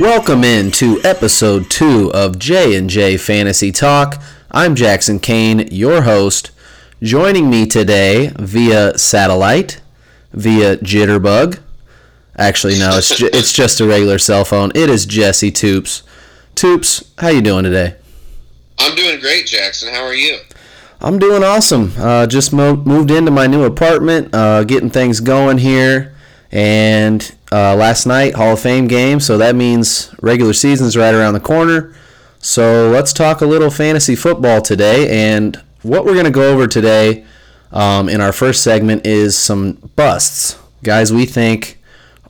Welcome into episode 2 of J&J Fantasy Talk. I'm Jackson Kane, your host. Joining me today via satellite, via Jitterbug. Actually, no, it's just a regular cell phone. It is Jesse Toops. Toops, how you doing today? I'm doing great, Jackson. How are you? I'm doing awesome. Just moved into my new apartment, getting things going here. And last night, Hall of Fame game, so that means regular season's right around the corner. So let's talk a little fantasy football today. And what we're going to go over today in our first segment is some busts. Guys we think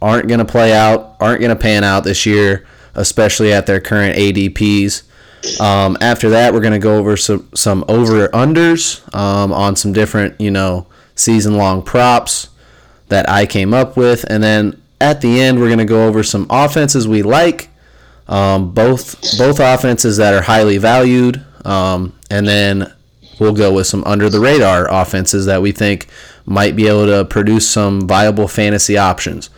aren't going to play out, aren't going to pan out this year, especially at their current ADPs. After that, we're going to go over some over-unders on some different, season-long props that I came up with. And then at the end, we're going to go over some offenses we like, both offenses that are highly valued, and then we'll go with some under-the-radar offenses that we think might be able to produce some viable fantasy options.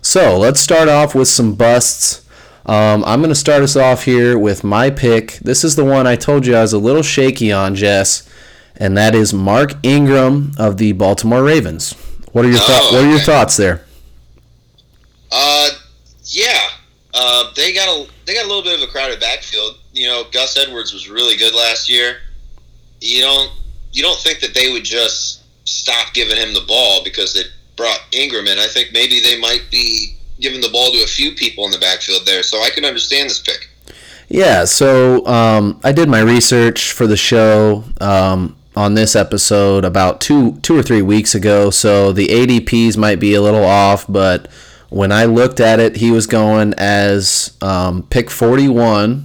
So let's start off with some busts. I'm going to start us off here with my pick. This is the one I told you I was a little shaky on, Jess, and that is Mark Ingram of the Baltimore Ravens. What are your What are your thoughts there? They got a little bit of a crowded backfield. Gus Edwards was really good last year. You don't think that they would just stop giving him the ball because they brought Ingram in. I think maybe they might be giving the ball to a few people in the backfield there, so I can understand this pick. Yeah, so I did my research for the show on this episode about two or three weeks ago, so the ADPs might be a little off, but when I looked at it, he was going as pick 41,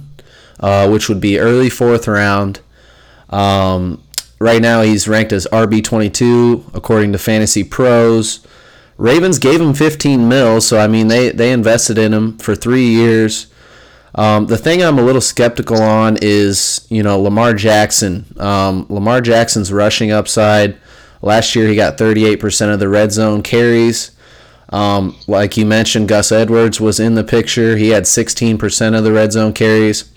which would be early fourth round. Right now he's ranked as RB22, according to Fantasy Pros. Ravens gave him $15 million, so I mean they invested in him for 3 years. The thing I'm a little skeptical on is Lamar Jackson. Lamar Jackson's rushing upside. Last year he got 38% of the red zone carries. Like you mentioned, Gus Edwards was in the picture. He had 16% of the red zone carries.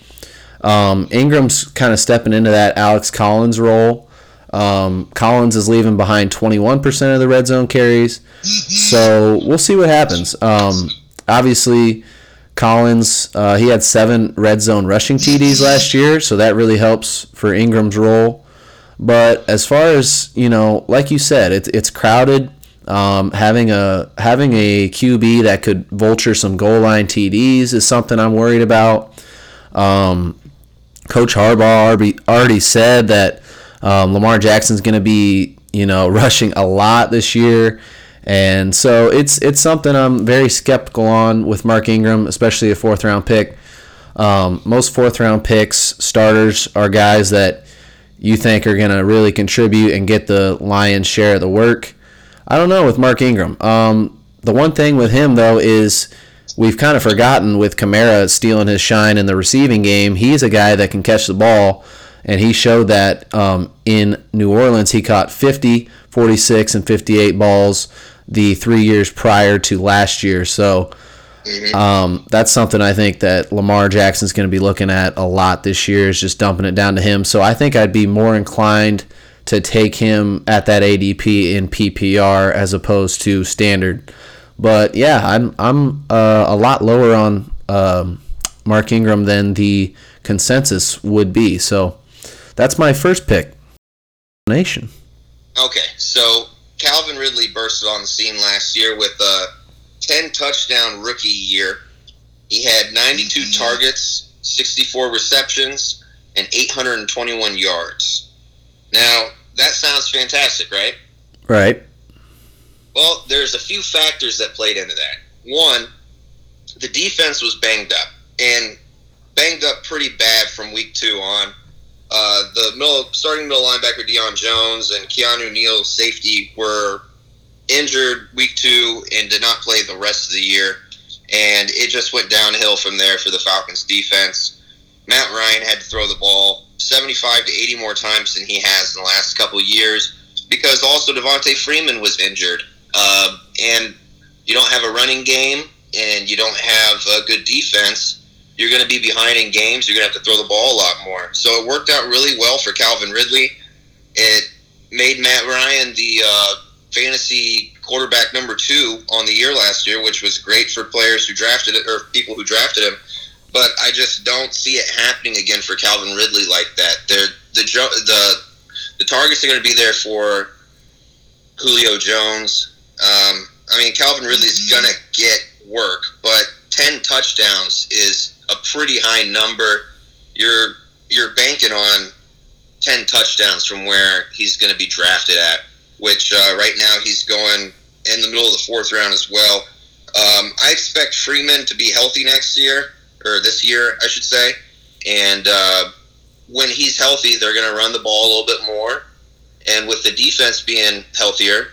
Ingram's kind of stepping into that Alex Collins role. Collins is leaving behind 21% of the red zone carries, so we'll see what happens. Obviously, Collins, he had 7 red zone rushing TDs last year, so that really helps for Ingram's role. But as far as, like you said, it's crowded. Having a QB that could vulture some goal line TDs is something I'm worried about. Coach Harbaugh already said that Lamar Jackson's going to be, rushing a lot this year. And so it's something I'm very skeptical on with Mark Ingram, especially a fourth-round pick. Most fourth-round picks, starters, are guys that you think are going to really contribute and get the lion's share of the work. I don't know with Mark Ingram. The one thing with him, though, is we've kind of forgotten with Kamara stealing his shine in the receiving game. He's a guy that can catch the ball. And he showed that in New Orleans, he caught 50, 46, and 58 balls the 3 years prior to last year. So that's something I think that Lamar Jackson's going to be looking at a lot this year, is just dumping it down to him. So I think I'd be more inclined to take him at that ADP in PPR as opposed to standard. But, yeah, I'm a lot lower on Mark Ingram than the consensus would be. So that's my first pick. Nation. Okay, so Calvin Ridley bursted on the scene last year with a 10-touchdown rookie year. He had 92 targets, 64 receptions, and 821 yards. Now, that sounds fantastic, right? Right. Well, there's a few factors that played into that. One, the defense was banged up, and banged up pretty bad from week 2 on. The starting middle linebacker Deion Jones and Keanu Neal, safety, were injured week 2 and did not play the rest of the year. And it just went downhill from there for the Falcons defense. Matt Ryan had to throw the ball 75 to 80 more times than he has in the last couple of years, because also Devontae Freeman was injured. And you don't have a running game. and you don't have a good defense, you're going to be behind in games. You're going to have to throw the ball a lot more. So it worked out really well for Calvin Ridley. It made Matt Ryan the fantasy quarterback number 2 on the year last year, which was great for players who drafted it, or people who drafted him. But I just don't see it happening again for Calvin Ridley like that. The targets are going to be there for Julio Jones. Calvin Ridley's going to get work, but 10 touchdowns is a pretty high number. You're banking on 10 touchdowns from where he's going to be drafted at, which right now he's going in the middle of the 4th round as well. I expect Freeman to be healthy this year, and when he's healthy, they're going to run the ball a little bit more, and with the defense being healthier,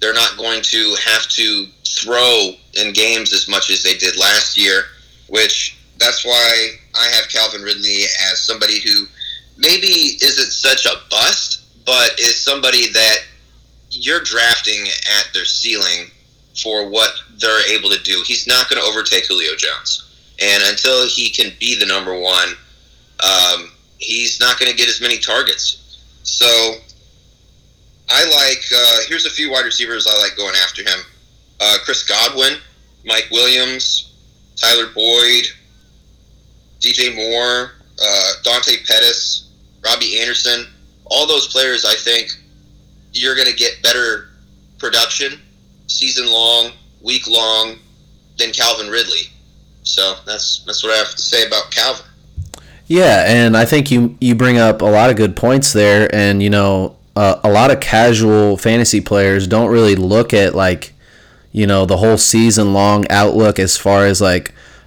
they're not going to have to throw in games as much as they did last year, which that's why I have Calvin Ridley as somebody who maybe isn't such a bust, but is somebody that you're drafting at their ceiling for what they're able to do. He's not going to overtake Julio Jones. And until he can be the number 1, he's not going to get as many targets. So I like here's a few wide receivers I like going after him. Chris Godwin, Mike Williams, Tyler Boyd, DJ Moore, Dante Pettis, Robbie Anderson. All those players, I think, you're going to get better production season long, week long, than Calvin Ridley. So that's what I have to say about Calvin. Yeah, and I think you bring up a lot of good points there. And, a lot of casual fantasy players don't really look at, the whole season-long outlook as far as,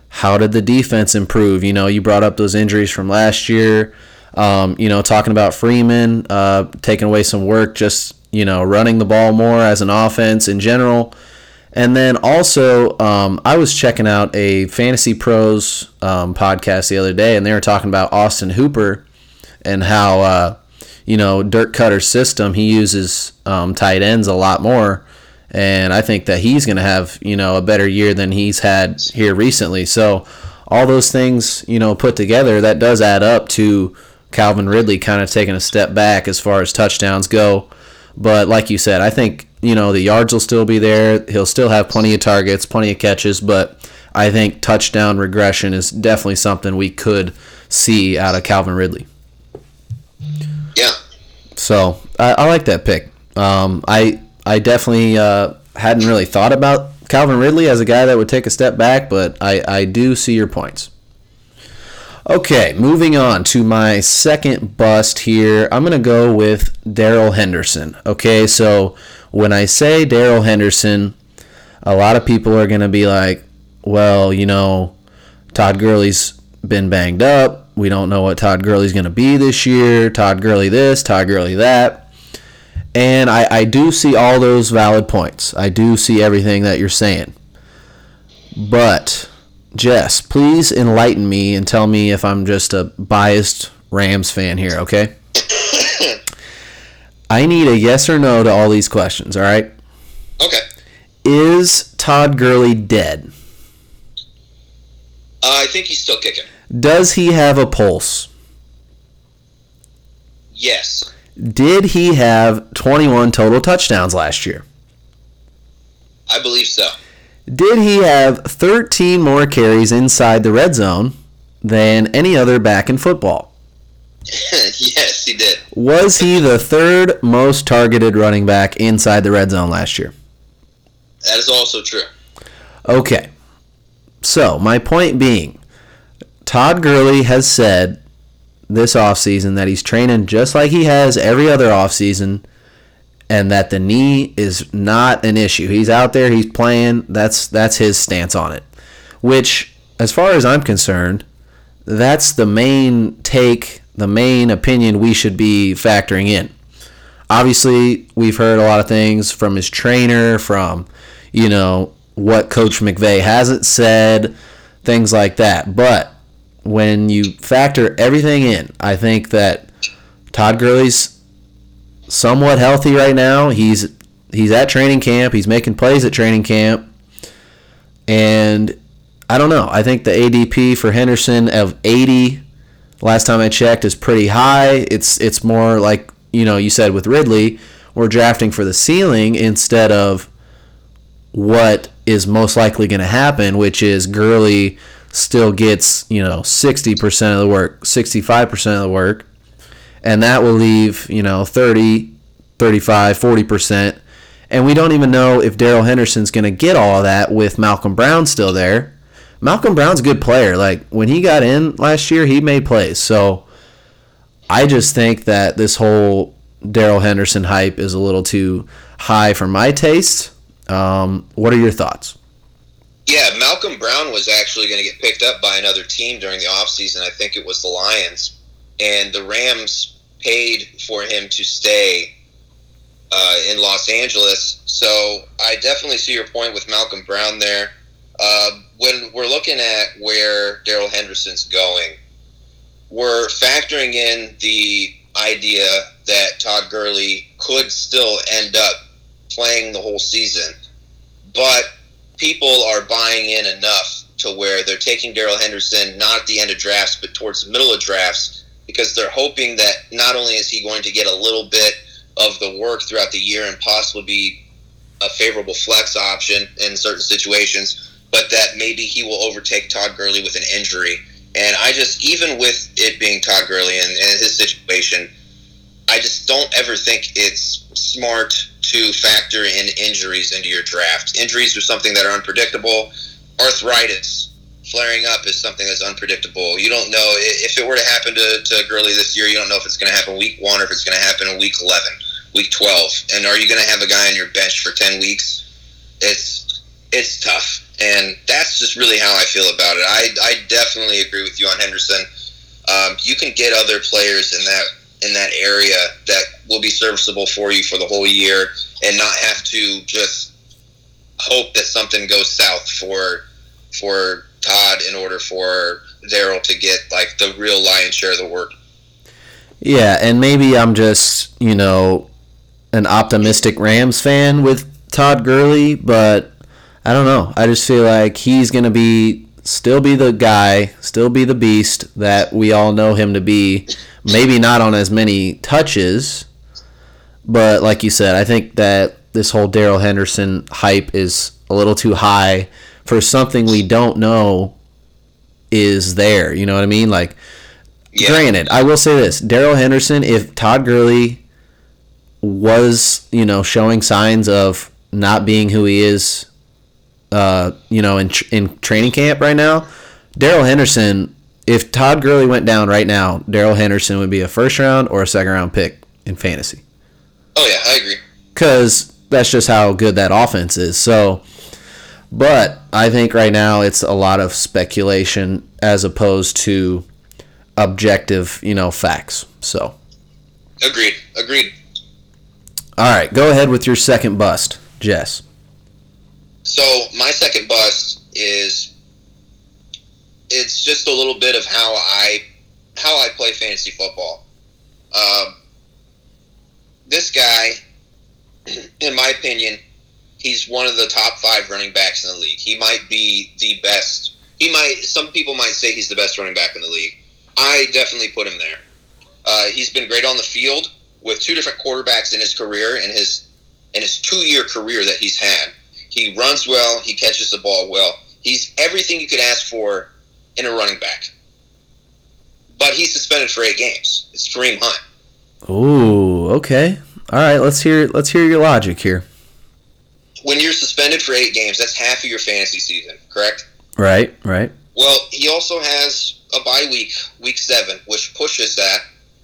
how did the defense improve? You brought up those injuries from last year. Talking about Freeman, taking away some work, just, running the ball more as an offense in general. And then also, I was checking out a Fantasy Pros podcast the other day, and they were talking about Austin Hooper and how, Dirk Cutter's system, he uses tight ends a lot more. And I think that he's going to have, a better year than he's had here recently. So all those things, put together, that does add up to Calvin Ridley kind of taking a step back as far as touchdowns go. But like you said, I think, the yards will still be there. He'll still have plenty of targets, plenty of catches, but I think touchdown regression is definitely something we could see out of Calvin Ridley. Yeah. So I like that pick. I definitely hadn't really thought about Calvin Ridley as a guy that would take a step back, but I do see your points. Okay, moving on to my second bust here. I'm going to go with Daryl Henderson. Okay, so when I say Daryl Henderson, a lot of people are going to be like, well, Todd Gurley's been banged up. We don't know what Todd Gurley's going to be this year. Todd Gurley this, Todd Gurley that. And I do see all those valid points. I do see everything that you're saying. But Jess, please enlighten me and tell me if I'm just a biased Rams fan here, okay? I need a yes or no to all these questions, all right? Okay. Is Todd Gurley dead? I think he's still kicking. Does he have a pulse? Yes. Did he have 21 total touchdowns last year? I believe so. Did he have 13 more carries inside the red zone than any other back in football? Yes, he did. Was he the third most targeted running back inside the red zone last year? That is also true. Okay. So, my point being, Todd Gurley has said this offseason that he's training just like he has every other offseason, and that the knee is not an issue. He's out there, he's playing, that's his stance on it. Which, as far as I'm concerned, that's the main take, the main opinion we should be factoring in. Obviously, we've heard a lot of things from his trainer, from, what Coach McVay hasn't said, things like that. But when you factor everything in, I think that Todd Gurley's somewhat healthy right now. He's at training camp. He's making plays at training camp. And I don't know. I think the ADP for Henderson of 80, last time I checked, is pretty high. It's more like, you know, you said with Ridley, we're drafting for the ceiling instead of what is most likely going to happen, which is Gurley still gets, you know, 60% of the work, 65% of the work, and that will leave, you know, 30, 35, 40%. And we don't even know if Daryl Henderson's going to get all of that with Malcolm Brown still there. Malcolm Brown's a good player. Like, when he got in last year, he made plays. So I just think that this whole Daryl Henderson hype is a little too high for my taste. What are your thoughts? Yeah, Malcolm Brown was actually going to get picked up by another team during the offseason. I think it was the Lions. And the Rams paid for him to stay in Los Angeles. So I definitely see your point with Malcolm Brown there. When we're looking at where Daryl Henderson's going, we're factoring in the idea that Todd Gurley could still end up playing the whole season. But people are buying in enough to where they're taking Daryl Henderson not at the end of drafts but towards the middle of drafts, because they're hoping that not only is he going to get a little bit of the work throughout the year and possibly be a favorable flex option in certain situations, but that maybe he will overtake Todd Gurley with an injury. And I just, even with it being Todd Gurley and his situation, I just don't ever think it's smart to factor in injuries into your draft. Injuries are something that are unpredictable. Arthritis flaring up is something that's unpredictable. You don't know if it were to happen to Gurley this year. You don't know if it's going to happen week 1 or if it's going to happen in week 11, week 12. And are you going to have a guy on your bench for 10 weeks? It's tough. And that's just really how I feel about it. I definitely agree with you on Henderson. You can get other players in that area that will be serviceable for you for the whole year and not have to just hope that something goes south for Todd in order for Daryl to get like the real lion's share of the work. Yeah, and maybe I'm just, you know, an optimistic Rams fan with Todd Gurley, but I don't know. I just feel like he's going to still be the guy, still be the beast that we all know him to be. Maybe not on as many touches, but like you said, I think that this whole Daryl Henderson hype is a little too high for something we don't know is there. You know what I mean? Like, yeah. Granted, I will say this. Daryl Henderson, if Todd Gurley was, you know, showing signs of not being who he is, you know, in training camp right now, Daryl Henderson, if Todd Gurley went down right now, Daryl Henderson would be a first round or a second round pick in fantasy. Oh yeah, I agree. Because that's just how good that offense is. So, but I think right now it's a lot of speculation as opposed to objective, you know, facts. So. Agreed. All right, go ahead with your second bust, Jess. So my second bust is, it's just a little bit of how I play fantasy football. This guy, in my opinion, he's one of the top 5 running backs in the league. He might be the best. Some people might say he's the best running back in the league. I definitely put him there. He's been great on the field with 2 different quarterbacks in his career, and in his 2-year career that he's had. He runs well. He catches the ball well. He's everything you could ask for in a running back. But he's suspended for 8 games. It's Kareem Hunt. Ooh, okay. All right, let's hear your logic here. When you're suspended for 8 games, that's half of your fantasy season, correct? Right. Well, he also has a bye week, week 7, which pushes that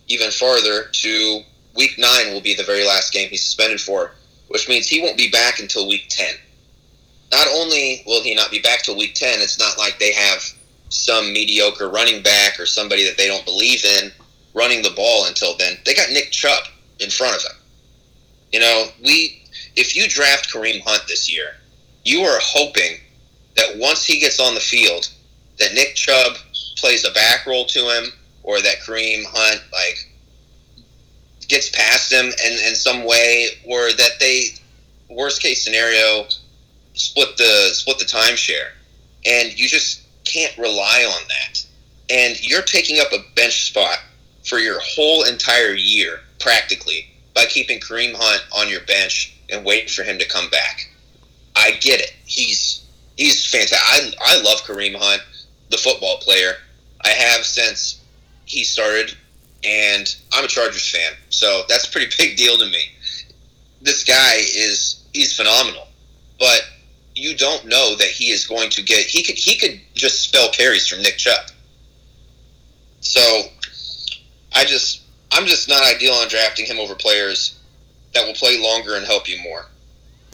even farther to week 9 will be the very last game he's suspended for, which means he won't be back until week 10. Not only will he not be back till week 10, it's not like they have some mediocre running back or somebody that they don't believe in running the ball until then. They got Nick Chubb in front of them. You know, if you draft Kareem Hunt this year, you are hoping that once he gets on the field, that Nick Chubb plays a back roll to him, or that Kareem Hunt like gets past him in some way, or that they, worst case scenario, split the timeshare, and you just can't rely on that. And you're taking up a bench spot for your whole entire year practically by keeping Kareem Hunt on your bench and waiting for him to come back. I get it. He's fantastic. I love Kareem Hunt, the football player. I have since he started, and I'm a Chargers fan, so that's a pretty big deal to me. This guy he's phenomenal, but you don't know that he is going to get. He could just spell carries from Nick Chubb. So I'm just not ideal on drafting him over players that will play longer and help you more.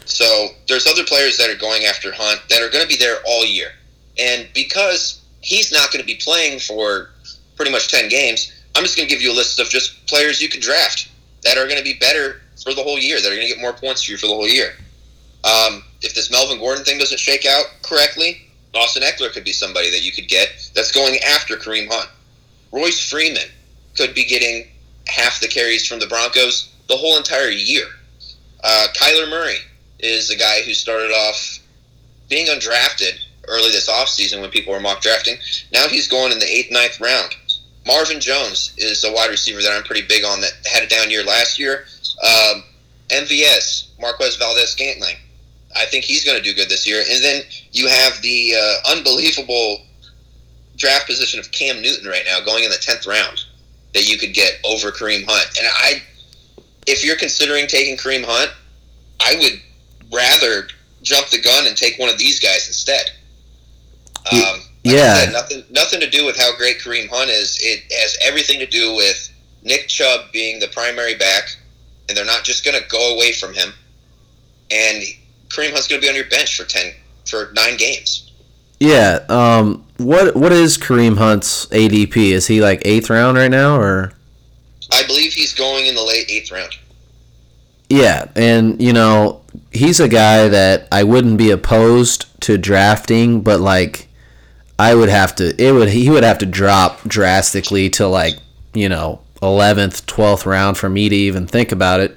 So there's other players that are going after Hunt that are going to be there all year. And because he's not going to be playing for pretty much 10 games, I'm just going to give you a list of just players you can draft that are going to be better for the whole year, that are going to get more points for you for the whole year. If this Melvin Gordon thing doesn't shake out correctly, Austin Eckler could be somebody that you could get that's going after Kareem Hunt. Royce Freeman could be getting half the carries from the Broncos the whole entire year. Kyler Murray is a guy who started off being undrafted early this offseason when people were mock drafting. Now he's going in the 8th, 9th round. Marvin Jones is a wide receiver that I'm pretty big on that had a down year last year. MVS, Marquez Valdes-Scantling, I think he's going to do good this year. And then you have the unbelievable draft position of Cam Newton right now going in the 10th round that you could get over Kareem Hunt. And if you're considering taking Kareem Hunt, I would rather jump the gun and take one of these guys instead. Like I said, nothing to do with how great Kareem Hunt is. It has everything to do with Nick Chubb being the primary back, and they're not just going to go away from him. And Kareem Hunt's going to be on your bench for 9 games. Yeah. What is Kareem Hunt's ADP? Is he like 8th round right now, or? I believe he's going in the late 8th round. Yeah, and, he's a guy that I wouldn't be opposed to drafting, but, he would have to drop drastically to, 11th, 12th round for me to even think about it.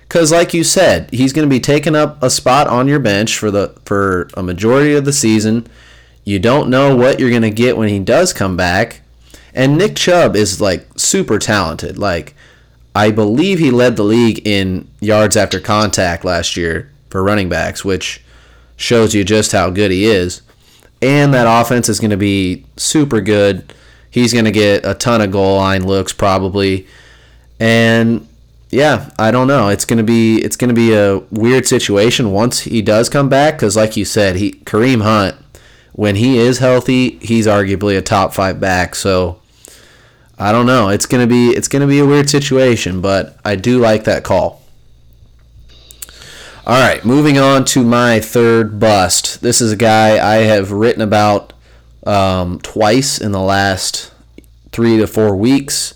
Because, like you said, he's going to be taking up a spot on your bench for a majority of the season. You don't know what you're going to get when he does come back. And Nick Chubb is, super talented, I believe he led the league in yards after contact last year for running backs, which shows you just how good he is. And that offense is going to be super good. He's going to get a ton of goal line looks probably. And I don't know. It's going to be a weird situation once he does come back, cuz like you said, Kareem Hunt, when he is healthy, he's arguably a top 5 back. So I don't know. It's gonna be a weird situation, but I do like that call. All right, moving on to my third bust. This is a guy I have written about twice in the last 3 to 4 weeks.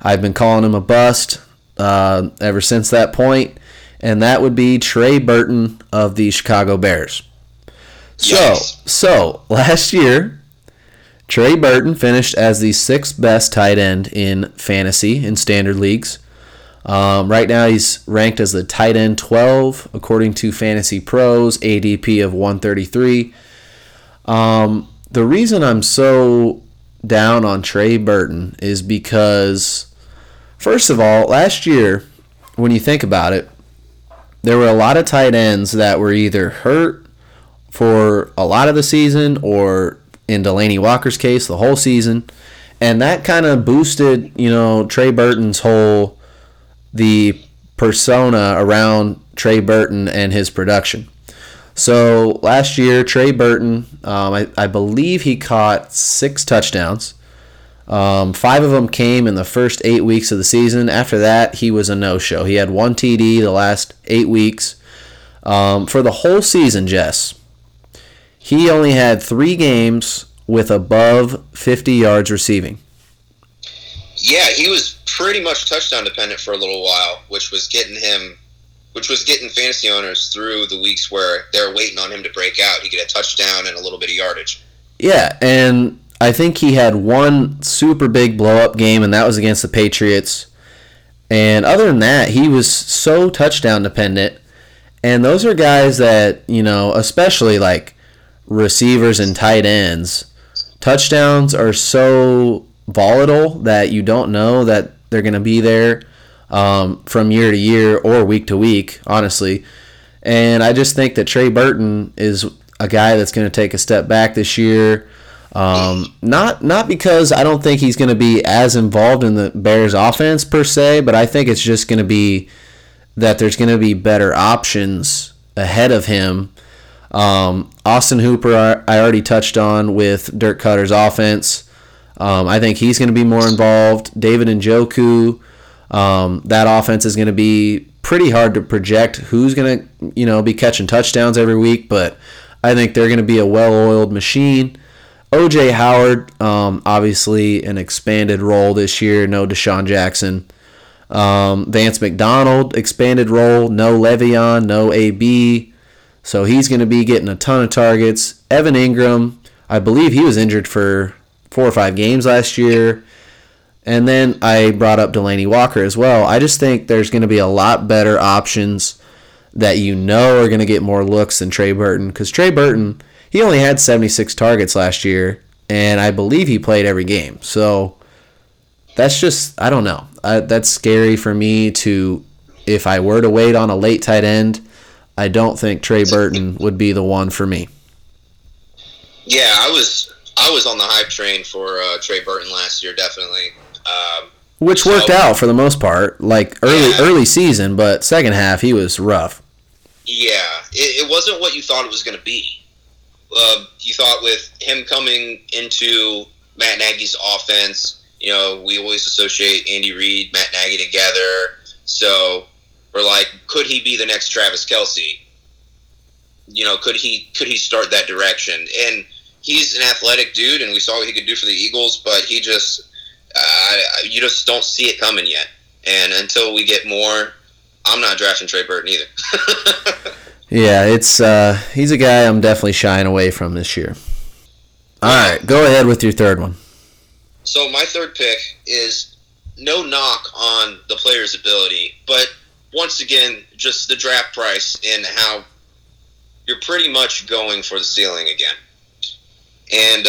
I've been calling him a bust ever since that point, and that would be Trey Burton of the Chicago Bears. Yes. So last year, Trey Burton finished as the 6th best tight end in fantasy in standard leagues. Right now he's ranked as the tight end 12 according to Fantasy Pros, ADP of 133. The reason I'm so down on Trey Burton is because, first of all, last year, when you think about it, there were a lot of tight ends that were either hurt for a lot of the season or, in Delaney Walker's case, the whole season, and that kind of boosted, Trey Burton's the persona around Trey Burton and his production. So last year, Trey Burton, I believe he caught 6 touchdowns. 5 of them came in the first 8 weeks of the season. After that, he was a no-show. He had 1 TD the last 8 weeks. For the whole season, Jess, he only had 3 games with above 50 yards receiving. Yeah, he was pretty much touchdown dependent for a little while, which was getting fantasy owners through the weeks where they're waiting on him to break out. He get a touchdown and a little bit of yardage. Yeah, and I think he had 1 super big blow-up game, and that was against the Patriots. And other than that, he was so touchdown dependent. And those are guys that, you know, especially like receivers and tight ends, touchdowns are so volatile that you don't know that they're going to be there from year to year or week to week, honestly. And I just think that Trey Burton is a guy that's going to take a step back this year. Not because I don't think he's going to be as involved in the Bears offense per se, but I think it's just going to be that there's going to be better options ahead of him. Austin Hooper, I already touched on with Dirk Cutter's offense. I think he's going to be more involved. David Njoku, that offense is going to be pretty hard to project who's going to, you know, be catching touchdowns every week, but I think they're going to be a well-oiled machine. O.J. Howard, obviously an expanded role this year, no Deshaun Jackson. Vance McDonald, expanded role, no Le'Veon, no A.B., so he's going to be getting a ton of targets. Evan Ingram, I believe he was injured for 4 or 5 games last year. And then I brought up Delaney Walker as well. I just think there's going to be a lot better options that you know are going to get more looks than Trey Burton. Because Trey Burton, he only had 76 targets last year, and I believe he played every game. So that's just, I don't know. That's scary for me to, if I were to wait on a late tight end, I don't think Trey Burton would be the one for me. Yeah, I was on the hype train for Trey Burton last year, definitely. Which worked out for the most part, like early season, but second half he was rough. Yeah, it wasn't what you thought it was going to be. You thought with him coming into Matt Nagy's offense, you know, we always associate Andy Reid, Matt Nagy together, so we're like, could he be the next Travis Kelce? You know, could he start that direction? And he's an athletic dude, and we saw what he could do for the Eagles, but he just, you just don't see it coming yet. And until we get more, I'm not drafting Trey Burton either. Yeah, it's he's a guy I'm definitely shying away from this year. All right, go ahead with your third one. So my third pick is no knock on the player's ability, but once again, just the draft price and how you're pretty much going for the ceiling again. And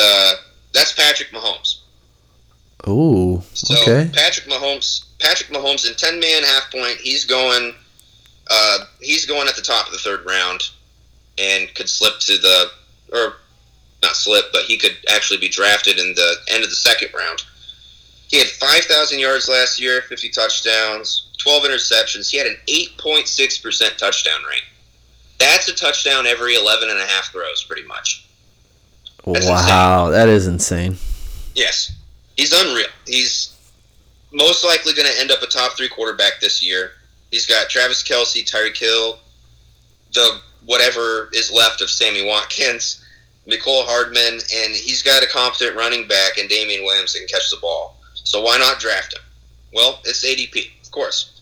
that's Patrick Mahomes. Ooh, okay. So Patrick Mahomes in 10-man half-point, he's going at the top of the third round and could slip to the – or not slip, but he could actually be drafted in the end of the second round. He had 5,000 yards last year, 50 touchdowns, 12 interceptions. He had an 8.6% touchdown rate. That's a touchdown every 11 and a half throws, pretty much. That's wow, insane. That is insane. Yes. He's unreal. He's most likely going to end up a top 3 quarterback this year. He's got Travis Kelce, Tyreek Hill, the whatever is left of Sammy Watkins, Mecole Hardman, and he's got a competent running back in Damian Williams that can catch the ball. So why not draft him? Well, it's ADP, of course.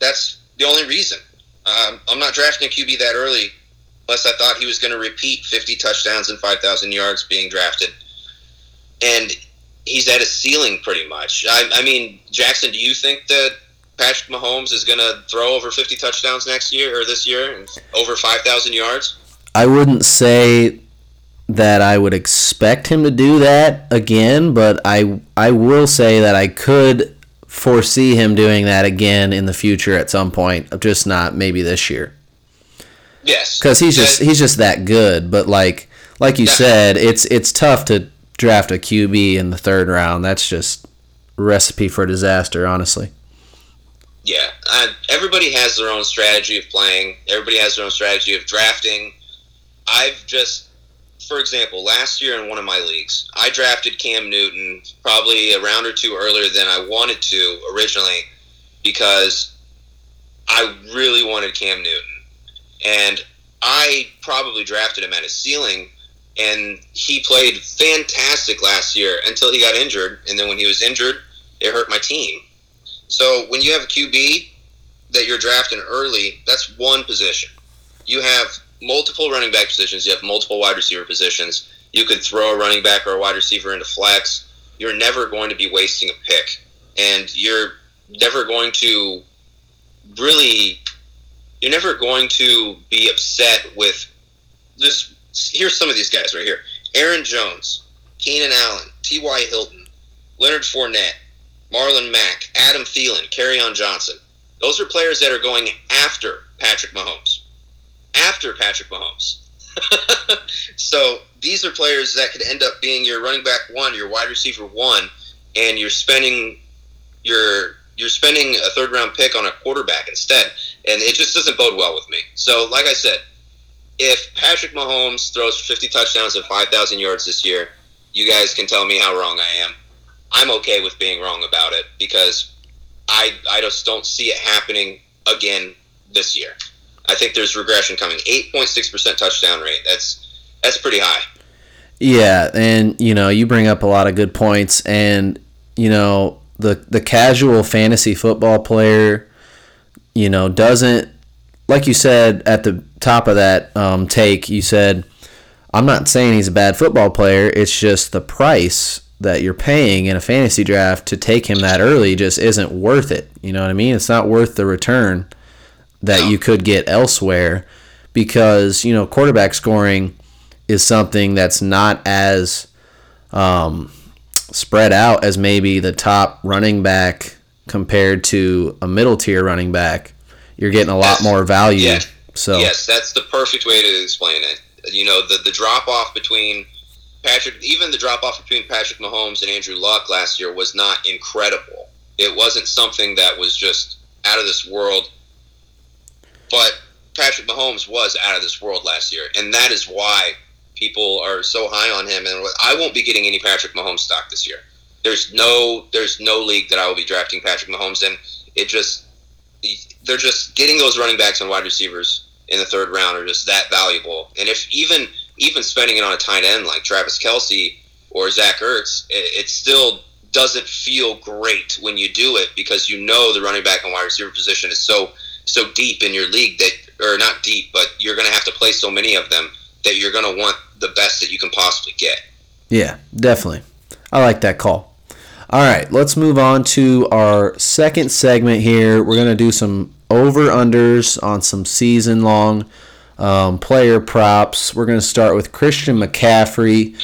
That's the only reason. I'm not drafting a QB that early unless I thought he was going to repeat 50 touchdowns and 5,000 yards being drafted. And he's at a ceiling pretty much. I mean, Jackson, do you think that Patrick Mahomes is going to throw over 50 touchdowns next year or this year and over 5,000 yards? I wouldn't say that I would expect him to do that again, but I will say that I could foresee him doing that again in the future at some point, just not maybe this year. Yes, because he's just that good. But like you said, it's tough to draft a QB in the third round. That's just a recipe for disaster, honestly. Yeah, everybody has their own strategy of playing. Everybody has their own strategy of drafting. I've just, for example, last year in one of my leagues, I drafted Cam Newton probably a round or two earlier than I wanted to originally because I really wanted Cam Newton. And I probably drafted him at his ceiling, and he played fantastic last year until he got injured. And then when he was injured, it hurt my team. So when you have a QB that you're drafting early, that's one position. You have multiple running back positions. You have multiple wide receiver positions. You could throw a running back or a wide receiver into flex. You're never going to be wasting a pick, and you're never going to really you're never going to be upset with this. Here's some of these guys right here: Aaron Jones, Keenan Allen, T.Y. Hilton, Leonard Fournette, Marlon Mack, Adam Thielen, Kerryon Johnson. Those are players that are going after Patrick Mahomes. After Patrick Mahomes. So these are players that could end up being your running back one, your wide receiver one, and you're spending a third round pick on a quarterback instead. And it just doesn't bode well with me. So like I said, if Patrick Mahomes throws 50 touchdowns and 5,000 yards this year, you guys can tell me how wrong I am. I'm okay with being wrong about it because I just don't see it happening again this year. I think there's regression coming. 8.6% touchdown rate. That's pretty high. Yeah, and you know, you bring up a lot of good points, and you know, the casual fantasy football player, you know, doesn't, like you said at the top of that take, you said, I'm not saying he's a bad football player, it's just the price that you're paying in a fantasy draft to take him that early just isn't worth it. You know what I mean? It's not worth the return that you could get elsewhere because, you know, quarterback scoring is something that's not as spread out as maybe the top running back compared to a middle-tier running back. You're getting a lot more value. Yeah. So yes, that's the perfect way to explain it. You know, the drop-off between Patrick Mahomes and Andrew Luck last year was not incredible. It wasn't something that was just out of this world. But Patrick Mahomes was out of this world last year, and that is why people are so high on him. And I won't be getting any Patrick Mahomes stock this year. There's no league that I will be drafting Patrick Mahomes in. They're just getting those running backs and wide receivers in the third round are just that valuable. And if even spending it on a tight end like Travis Kelce or Zach Ertz, it still doesn't feel great when you do it because you know the running back and wide receiver position is so deep in your league that, or not deep, but you're going to have to play so many of them that you're going to want the best that you can possibly get. Yeah, definitely. I like that call. All right, let's move on to our second segment here. We're going to do some over-unders on some season-long player props. We're going to start with Christian McCaffrey,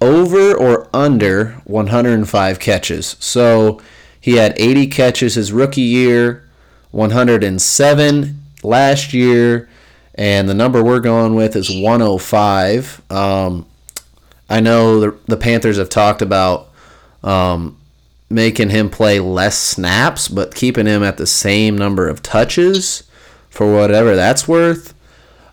over or under 105 catches. So he had 80 catches his rookie year, 107 last year, and the number we're going with is 105. I know the Panthers have talked about making him play less snaps, but keeping him at the same number of touches for whatever that's worth.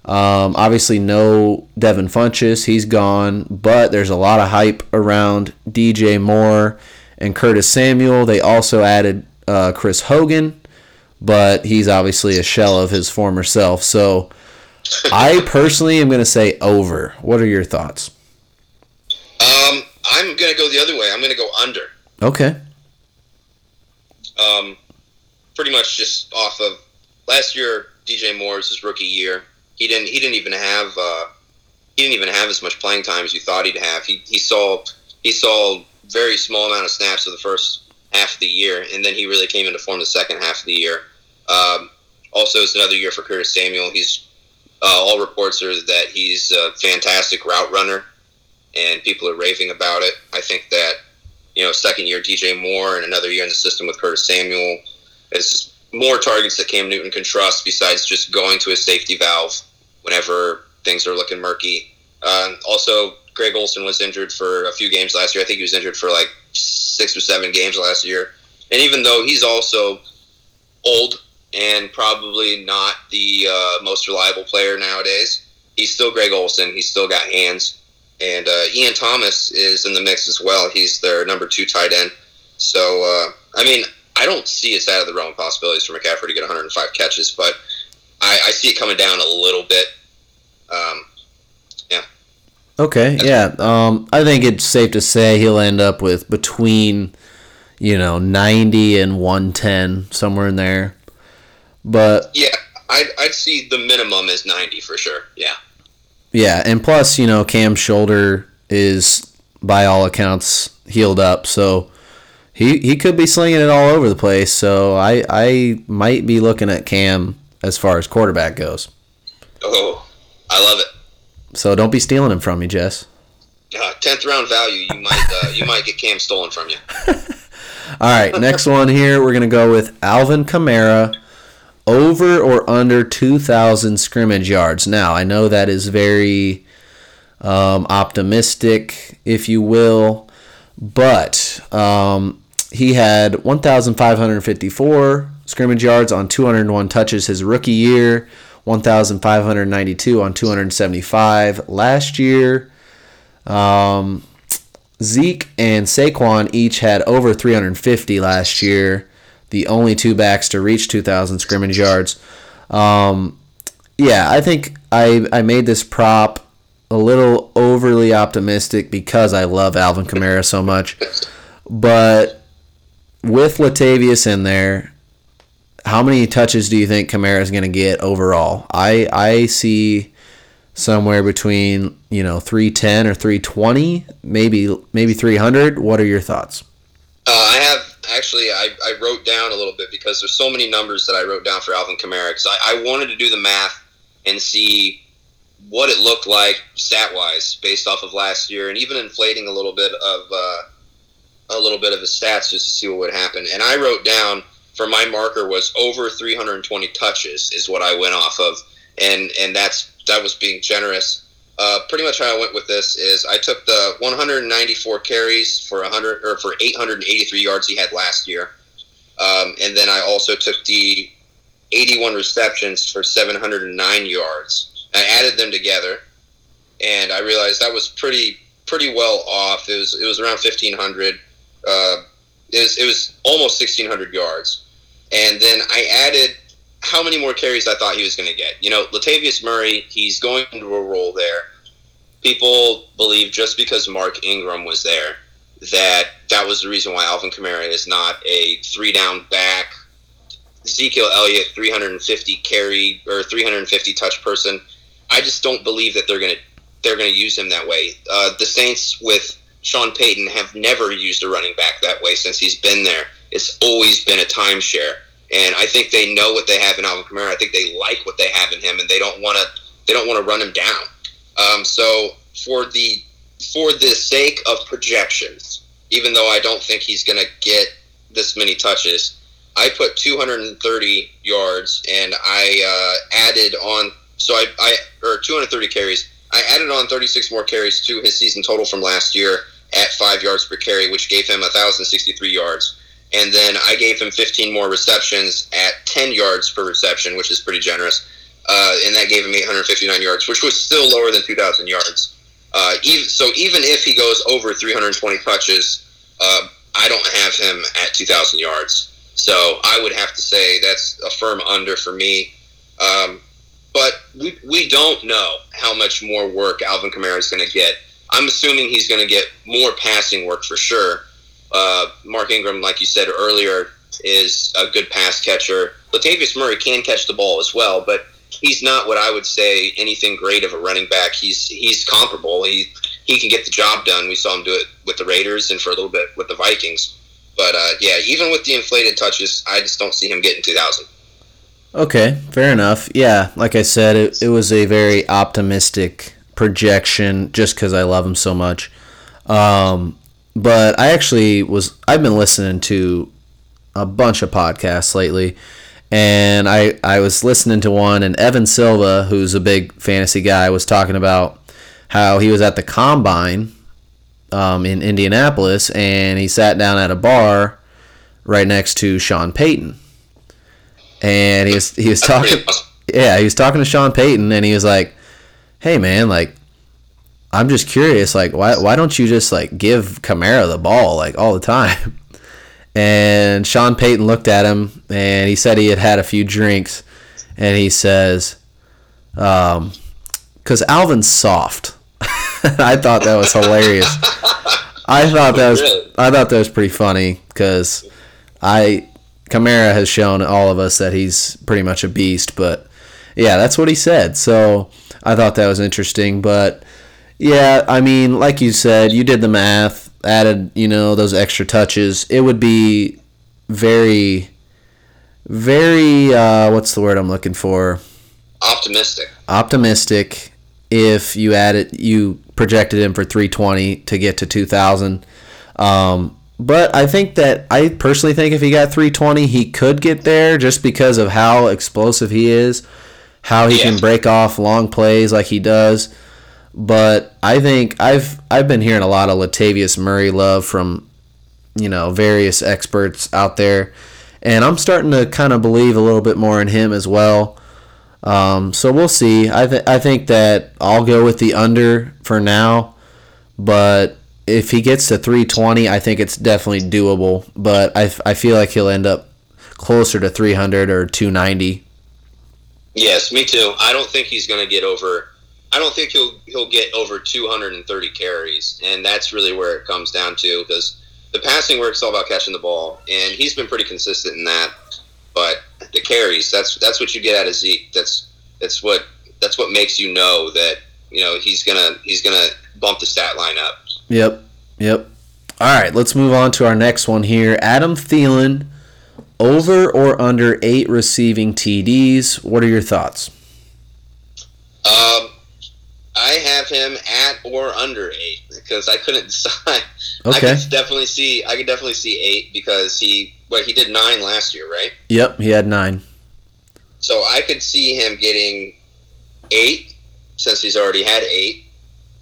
Obviously, no Devin Funchess. He's gone, but there's a lot of hype around DJ Moore and Curtis Samuel. They also added Chris Hogan, but he's obviously a shell of his former self. So I personally am going to say over. What are your thoughts? I'm going to go the other way. I'm going to go under. Okay. Pretty much just off of last year, DJ Moore's his rookie year. He didn't even have as much playing time as you thought he'd have. He saw very small amount of snaps for the first half of the year, and then he really came into form the second half of the year. Also, it's another year for Curtis Samuel. He's all reports are that he's a fantastic route runner, and people are raving about it. I think that, you know, second year DJ Moore and another year in the system with Curtis Samuel is more targets that Cam Newton can trust besides just going to his safety valve whenever things are looking murky. Also, Greg Olsen was injured for a few games last year. I think he was injured for like 6 or 7 games last year. And even though he's also old and probably not the most reliable player nowadays, he's still Greg Olsen. He's still got hands. And Ian Thomas is in the mix as well. He's their number 2 tight end. So, I mean, I don't see it's out of the realm of possibilities for McCaffrey to get 105 catches, but I see it coming down a little bit. Yeah. Okay, yeah. I think it's safe to say he'll end up with between, you know, 90 and 110, somewhere in there. But yeah, I'd see the minimum is 90 for sure, yeah. Yeah, and plus, you know, Cam's shoulder is, by all accounts, healed up, so he could be slinging it all over the place, so I might be looking at Cam as far as quarterback goes. Oh, I love it. So don't be stealing him from me, Jess. 10th round value, you might get Cam stolen from you. All right, next one here. We're going to go with Alvin Kamara, over or under 2,000 scrimmage yards. Now, I know that is very optimistic, if you will, but he had 1,554 scrimmage yards on 201 touches his rookie year, 1,592 on 275 last year. Zeke and Saquon each had over 350 last year, the only two backs to reach 2,000 scrimmage yards. Yeah, I think I made this prop a little overly optimistic because I love Alvin Kamara so much. But with Latavius in there, how many touches do you think Kamara is going to get overall? I see somewhere between 310 or 320, maybe 300. What are your thoughts? I wrote down a little bit because there's so many numbers that I wrote down for Alvin Kamara. Because I wanted to do the math and see what it looked like stat wise based off of last year, and even inflating a little bit of his stats just to see what would happen. And I wrote down for my marker was over 320 touches is what I went off of, and that was being generous. Pretty much how I went with this is I took the 194 carries for 883 yards he had last year, and then I also took the 81 receptions for 709 yards. I added them together, and I realized that was pretty well off. It was around 1,500. It was almost 1,600 yards, and then I added how many more carries I thought he was going to get. Latavius Murray, he's going into a role there. People believe just because Mark Ingram was there that was the reason why Alvin Kamara is not a three-down back, Ezekiel Elliott 350 carry or 350 touch person. I just don't believe that they're going to use him that way. The Saints with Sean Payton have never used a running back that way since he's been there. It's always been a timeshare. And I think they know what they have in Alvin Kamara. I think they like what they have in him, and they don't want to run him down. So for the sake of projections, even though I don't think he's going to get this many touches, I put 230 yards, and I added on. So I 230 carries. I added on 36 more carries to his season total from last year at 5 yards per carry, which gave him 1,063 yards. And then I gave him 15 more receptions at 10 yards per reception, which is pretty generous. And that gave him 859 yards, which was still lower than 2,000 yards. Even if he goes over 320 touches, I don't have him at 2,000 yards. So I would have to say that's a firm under for me. But we don't know how much more work Alvin Kamara is going to get. I'm assuming he's going to get more passing work for sure. Mark Ingram, like you said earlier, is a good pass catcher. Latavius Murray can catch the ball as well, but he's not what I would say anything great of a running back. He's comparable. He can get the job done. We saw him do it with the Raiders and for a little bit with the Vikings. But, yeah, even with the inflated touches, I just don't see him getting 2,000. Okay, fair enough. Yeah, like I said, it was a very optimistic projection just because I love him so much. But I actually I've been listening to a bunch of podcasts lately, and I was listening to one, and Evan Silva, who's a big fantasy guy, was talking about how he was at the Combine in Indianapolis, and he sat down at a bar right next to Sean Payton. And he was talking, yeah, he was talking to Sean Payton, and he was like, "Hey man, like, I'm just curious, like, why don't you just, like, give Kamara the ball, like, all the time?" And Sean Payton looked at him, and he said he had a few drinks, and he says, "'Cause Alvin's soft." I thought that was hilarious. I thought that was pretty funny, because Kamara has shown all of us that he's pretty much a beast, but, yeah, that's what he said, so I thought that was interesting, but... Yeah, I mean, like you said, you did the math, added, those extra touches. It would be very, very, what's the word I'm looking for? Optimistic. Optimistic. If you added, you projected him for 320 to get to 2,000. But I think that, I personally think if he got 320, he could get there just because of how explosive he is, how he can break off long plays like he does. But I think I've been hearing a lot of Latavius Murray love from, you know, various experts out there, and I'm starting to kind of believe a little bit more in him as well. So we'll see. I think that I'll go with the under for now, but if he gets to 320, I think it's definitely doable. But I feel like he'll end up closer to 300 or 290. Yes, me too. I don't think he's going to get over. I don't think he'll get over 230 carries, and that's really where it comes down to, because the passing work's all about catching the ball, and he's been pretty consistent in that. But the carries, that's what you get out of Zeke. That's what makes you know that, you know, he's gonna bump the stat line up. Yep. All right, let's move on to our next one here. Adam Thielen, over or under 8 receiving TDs. What are your thoughts? I have him at or under 8 because I couldn't decide. Okay. I could definitely see 8 because he did 9 last year, right? Yep, he had 9. So I could see him getting 8 since he's already had 8.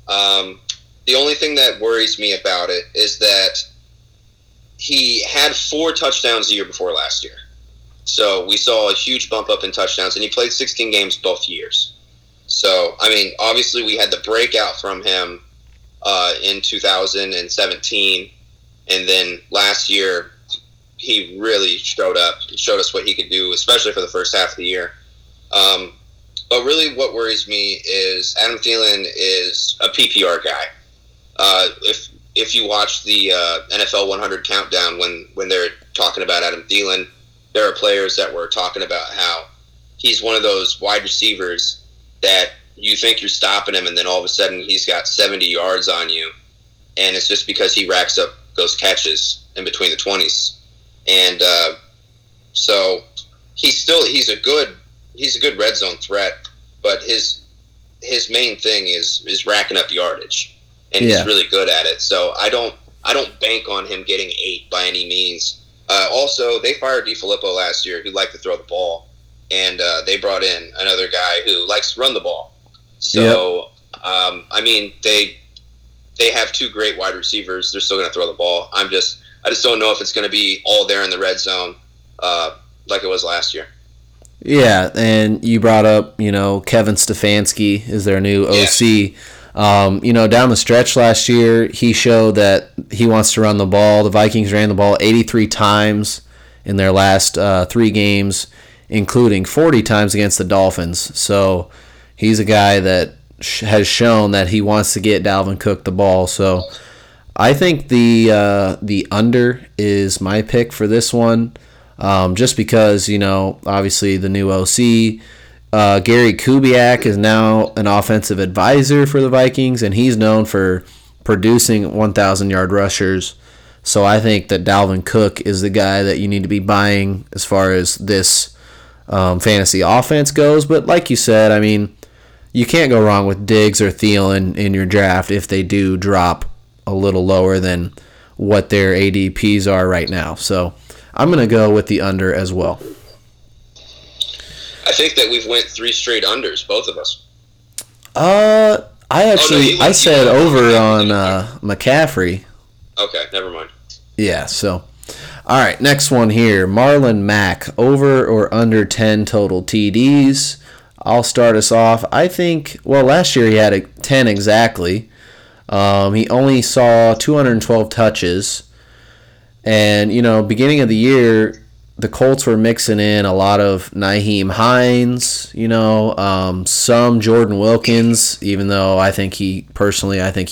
The only thing that worries me about it is that he had 4 touchdowns the year before last year. So we saw a huge bump up in touchdowns, and he played 16 games both years. So, I mean, obviously we had the breakout from him in 2017, and then last year he really showed up and showed us what he could do, especially for the first half of the year. But really what worries me is Adam Thielen is a PPR guy. If you watch the NFL 100 countdown when they're talking about Adam Thielen, there are players that were talking about how he's one of those wide receivers that you think you're stopping him, and then all of a sudden he's got 70 yards on you, and it's just because he racks up those catches in between the 20s. And so he's a good red zone threat, but his main thing is racking up yardage, and he's really good at it. So I don't bank on him getting 8 by any means. Also, they fired DeFilippo last year, who liked to throw the ball. And they brought in another guy who likes to run the ball. So, I mean, they have 2 great wide receivers. They're still going to throw the ball. I just don't know if it's going to be all there in the red zone like it was last year. Yeah, and you brought up, you know, Kevin Stefanski is their new OC. You know, down the stretch last year, he showed that he wants to run the ball. The Vikings ran the ball 83 times in their last 3 games, including 40 times against the Dolphins. So he's a guy that has shown that he wants to get Dalvin Cook the ball. So I think the under is my pick for this one, just because, you know, obviously the new OC, Gary Kubiak, is now an offensive advisor for the Vikings, and he's known for producing 1,000-yard rushers. So I think that Dalvin Cook is the guy that you need to be buying as far as this fantasy offense goes. But like you said, I mean, you can't go wrong with Diggs or Thielen in your draft if they do drop a little lower than what their ADPs are right now. So I'm going to go with the under as well. I think that we've went 3 straight unders, both of us. I said over on McCaffrey. Okay, never mind. Yeah, so... All right, next one here. Marlon Mack, over or under 10 total TDs. I'll start us off. I think, well, last year he had a 10 exactly. He only saw 212 touches. And, you know, beginning of the year, the Colts were mixing in a lot of Nyheim Hines, you know, some Jordan Wilkins, even though I think he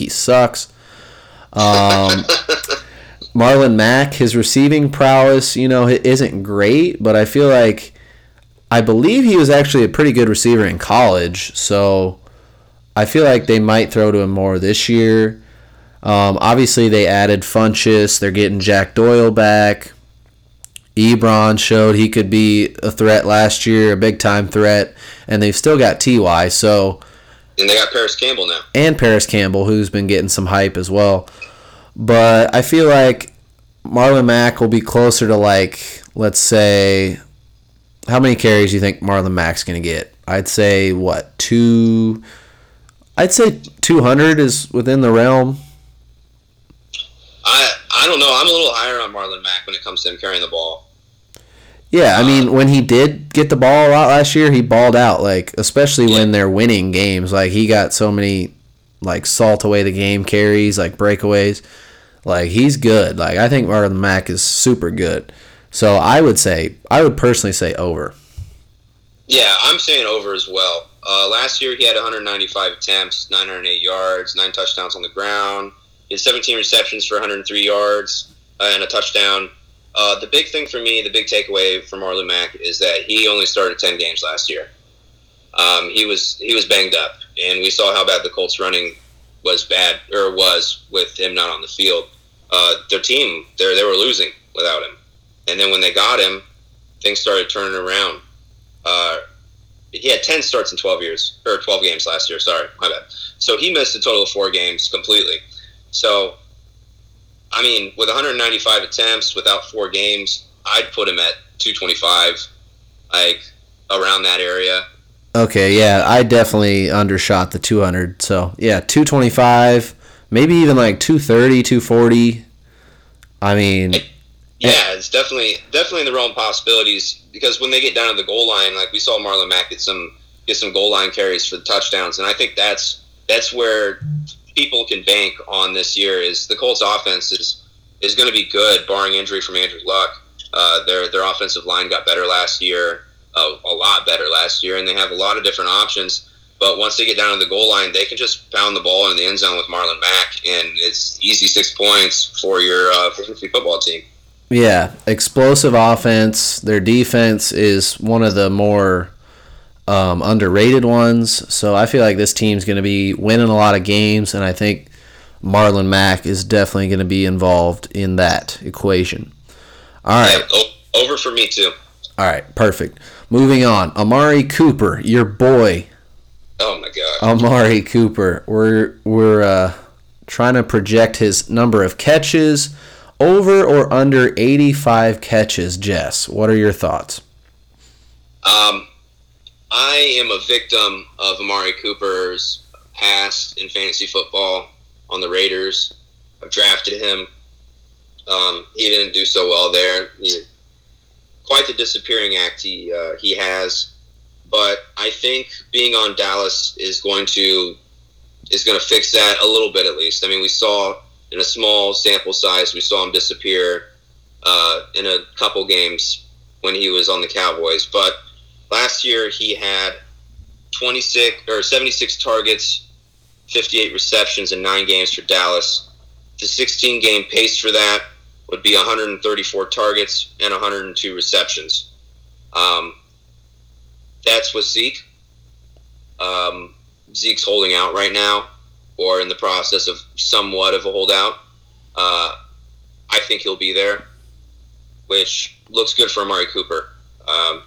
sucks. Marlon Mack, his receiving prowess, you know, it isn't great, but I believe he was actually a pretty good receiver in college, so I feel like they might throw to him more this year. Obviously, they added Funchess. They're getting Jack Doyle back. Ebron showed he could be a threat last year, a big-time threat, and they've still got T.Y., so... And they got Paris Campbell now. And Paris Campbell, who's been getting some hype as well. But I feel like Marlon Mack will be closer to, like, let's say... How many carries do you think Marlon Mack's going to get? I'd say, what, two... I'd say 200 is within the realm. I don't know. I'm a little higher on Marlon Mack when it comes to him carrying the ball. Yeah, I mean, when he did get the ball a lot last year, he balled out, like, especially when they're winning games. Like, he got so many, like, salt away the game carries, like, breakaways. Like, he's good. Like, I think Marlon Mack is super good. So I would personally say over. Yeah, I'm saying over as well. Last year he had 195 attempts, 908 yards, 9 touchdowns on the ground. He had 17 receptions for 103 yards and a touchdown. The big thing for me, the big takeaway from Marlon Mack is that he only started 10 games last year. He was banged up, and we saw how bad the Colts running was with him not on the field. Their team, they were losing without him. And then when they got him, things started turning around. He had 10 starts in 12 games last year. Sorry, my bad. So he missed a total of 4 games completely. So, I mean, with 195 attempts, without 4 games, I'd put him at 225, like, around that area. Okay, yeah, I definitely undershot the 200. So, yeah, 225, maybe even like 230, 240. I mean... Yeah, it's definitely in the realm of possibilities, because when they get down to the goal line, like we saw Marlon Mack get some goal line carries for the touchdowns, and I think that's where people can bank on this year is the Colts' offense is going to be good, barring injury from Andrew Luck. Their offensive line got better last year, a lot better last year, and they have a lot of different options. But once they get down to the goal line, they can just pound the ball in the end zone with Marlon Mack, and it's easy 6 points for your fantasy football team. Yeah, explosive offense. Their defense is one of the more underrated ones. So I feel like this team's going to be winning a lot of games, and I think Marlon Mack is definitely going to be involved in that equation. All right. Yeah, over for me, too. All right, perfect. Moving on. Amari Cooper, your boy. Oh, my God. Amari Cooper. We're trying to project his number of catches. Over or under 85 catches, Jess? What are your thoughts? I am a victim of Amari Cooper's past in fantasy football on the Raiders. I've drafted him. He didn't do so well there. Quite the disappearing act he has. But I think being on Dallas is going to fix that a little bit at least. I mean, we saw... In a small sample size, we saw him disappear in a couple games when he was on the Cowboys. But last year he had 76 targets, 58 receptions in 9 games for Dallas. The 16-game pace for that would be 134 targets and 102 receptions. That's with Zeke. Zeke's holding out right now, or in the process of somewhat of a holdout. I think he'll be there, which looks good for Amari Cooper. I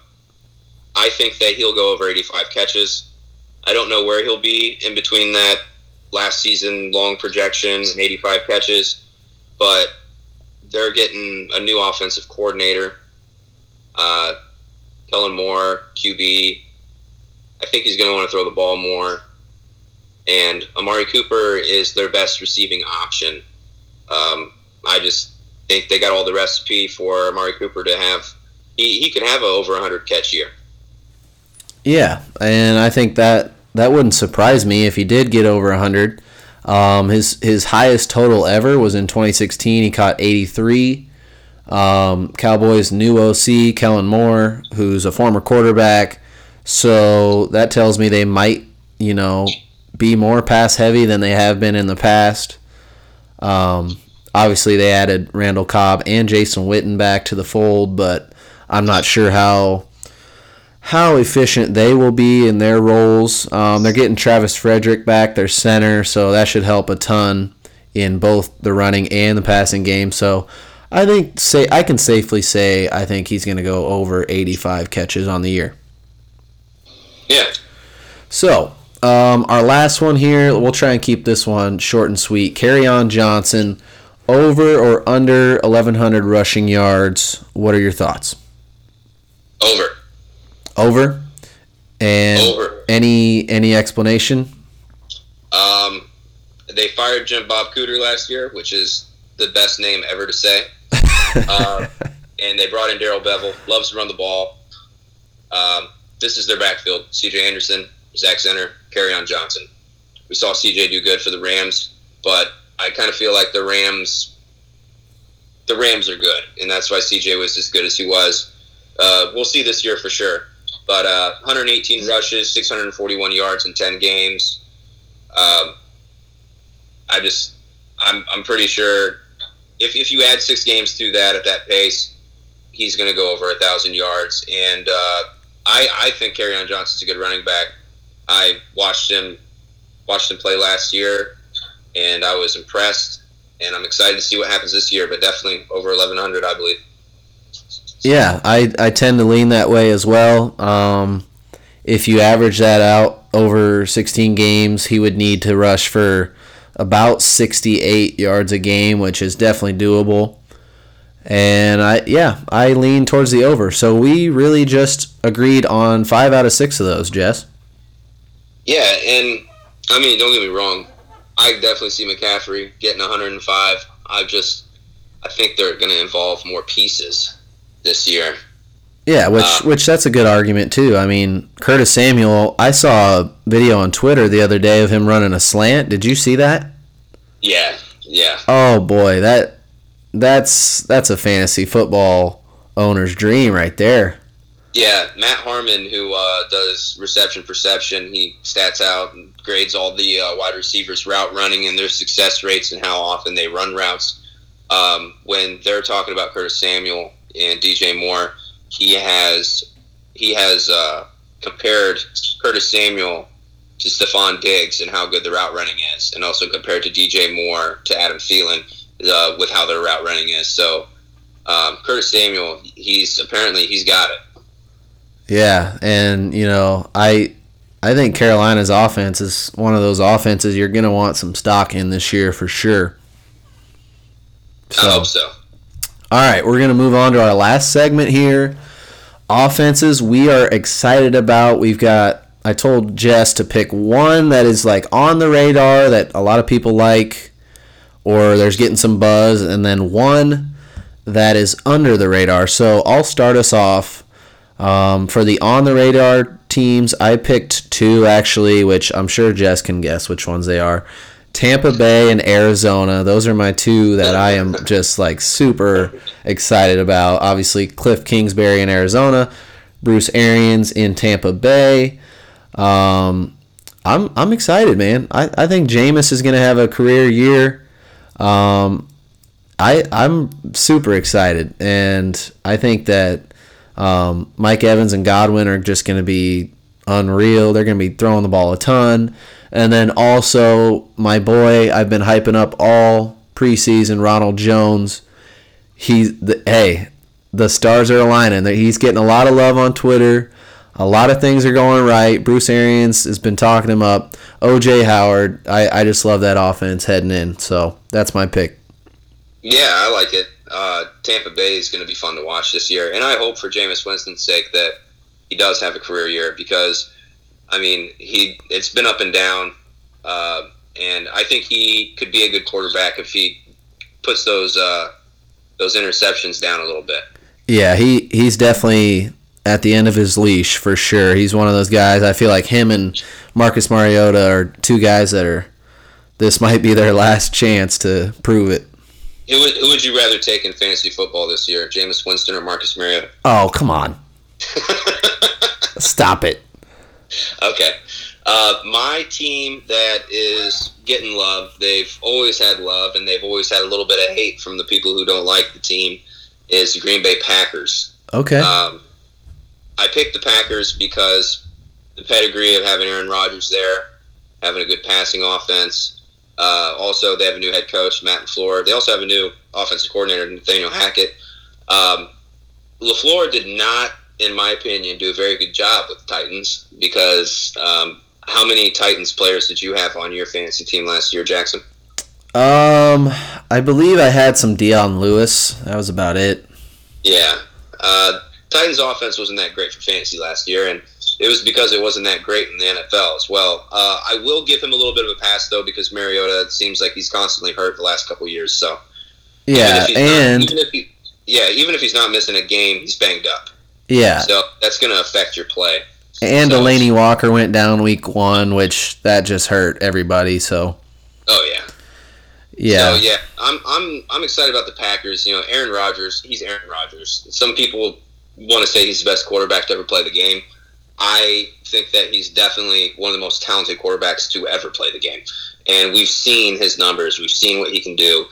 think that he'll go over 85 catches. I don't know where he'll be in between that last season long projection and 85 catches, but they're getting a new offensive coordinator, Kellen Moore, QB. I think he's going to want to throw the ball more. And Amari Cooper is their best receiving option. I just think they got all the recipe for Amari Cooper to have. He could have an over 100 catch year. Yeah, and I think that wouldn't surprise me if he did get over 100. His highest total ever was in 2016. He caught 83. Cowboys' new OC, Kellen Moore, who's a former quarterback. So that tells me they might, be more pass-heavy than they have been in the past. Obviously, they added Randall Cobb and Jason Witten back to the fold, but I'm not sure how efficient they will be in their roles. They're getting Travis Frederick back, their center, so that should help a ton in both the running and the passing game. So I think I can safely say I think he's going to go over 85 catches on the year. Yeah. So, our last one here, we'll try and keep this one short and sweet. Kerryon Johnson, over or under 1,100 rushing yards. What are your thoughts? Over. Over? And over. Any explanation? They fired Jim Bob Cooter last year, which is the best name ever to say. And they brought in Daryl Bevell. Loves to run the ball. This is their backfield. C.J. Anderson, Zach Center, Kerryon Johnson. We saw C.J. do good for the Rams, but I kind of feel like the Rams are good, and that's why C.J. was as good as he was. We'll see this year for sure. But 118 rushes, 641 yards in 10 games. I'm pretty sure if you add 6 games to that at that pace, he's going to go over 1,000 yards. And I think Kerryon Johnson's a good running back. I watched him play last year, and I was impressed. And I'm excited to see what happens this year, but definitely over 1,100, I believe. Yeah, I tend to lean that way as well. If you average that out over 16 games, he would need to rush for about 68 yards a game, which is definitely doable. And I lean towards the over. So we really just agreed on 5 out of 6 of those, Jess. Yeah, and I mean, don't get me wrong. I definitely see McCaffrey getting 105. I think they're going to involve more pieces this year. Yeah, which that's a good argument too. I mean, Curtis Samuel, I saw a video on Twitter the other day of him running a slant. Did you see that? Yeah. Oh boy, that's a fantasy football owner's dream right there. Yeah, Matt Harmon, who does reception perception, he stats out and grades all the wide receivers' route running and their success rates and how often they run routes. When they're talking about Curtis Samuel and DJ Moore, he has compared Curtis Samuel to Stephon Diggs and how good the route running is, and also compared to DJ Moore to Adam Thielen with how their route running is. So Curtis Samuel, he's got it. Yeah, and you know, I think Carolina's offense is one of those offenses you're going to want some stock in this year for sure. I hope so. All right, we're going to move on to our last segment here. Offenses we are excited about. We've got, I told Jess to pick one that is like on the radar that a lot of people like, or there's getting some buzz, and then one that is under the radar. So I'll start us off. For the on the radar teams, I picked 2 actually, which I'm sure Jess can guess which ones they are. Tampa Bay and Arizona, those are my 2 that I am just like super excited about. Obviously, Cliff Kingsbury in Arizona, Bruce Arians in Tampa Bay. I'm excited, man. I think Jameis is going to have a career year. I'm super excited, and I think that Mike Evans and Godwin are just going to be unreal. They're going to be throwing the ball a ton. And then also, my boy, I've been hyping up all preseason, Ronald Jones. The stars are aligning. He's getting a lot of love on Twitter. A lot of things are going right. Bruce Arians has been talking him up. O.J. Howard, I just love that offense heading in. So that's my pick. Yeah, I like it. Tampa Bay is going to be fun to watch this year. And I hope for Jameis Winston's sake that he does have a career year, because I mean, it's been up and down, and I think he could be a good quarterback if he puts those interceptions down a little bit. Yeah, he's definitely at the end of his leash for sure. He's one of those guys. I feel like him and Marcus Mariota are 2 guys that are. This might be their last chance to prove it. Who would you rather take in fantasy football this year, Jameis Winston or Marcus Mariota? Oh, come on! Stop it. Okay. My team that is getting love, they've always had love, and they've always had a little bit of hate from the people who don't like the team, is the Green Bay Packers. Okay. I picked the Packers because the pedigree of having Aaron Rodgers there, having a good passing offense, Also, they have a new head coach, Matt LaFleur. They also have a new offensive coordinator, Nathaniel Hackett. LaFleur did not, in my opinion, do a very good job with the Titans because how many Titans players did you have on your fantasy team last year, Jackson? I believe I had some Dion Lewis. That was about it. Yeah. Titans offense wasn't that great for fantasy last year, and it was because it wasn't that great in the NFL as well. I will give him a little bit of a pass, though, because Mariota seems like he's constantly hurt the last couple of years. So, yeah, even if he's not missing a game, he's banged up. Yeah. So that's going to affect your play. And Delaney Walker went down week 1, which that just hurt everybody. So. Oh yeah. Yeah. So yeah, I'm excited about the Packers. You know, Aaron Rodgers, he's Aaron Rodgers. Some people want to say he's the best quarterback to ever play the game. I think that he's definitely one of the most talented quarterbacks to ever play the game. And we've seen his numbers. We've seen what he can do.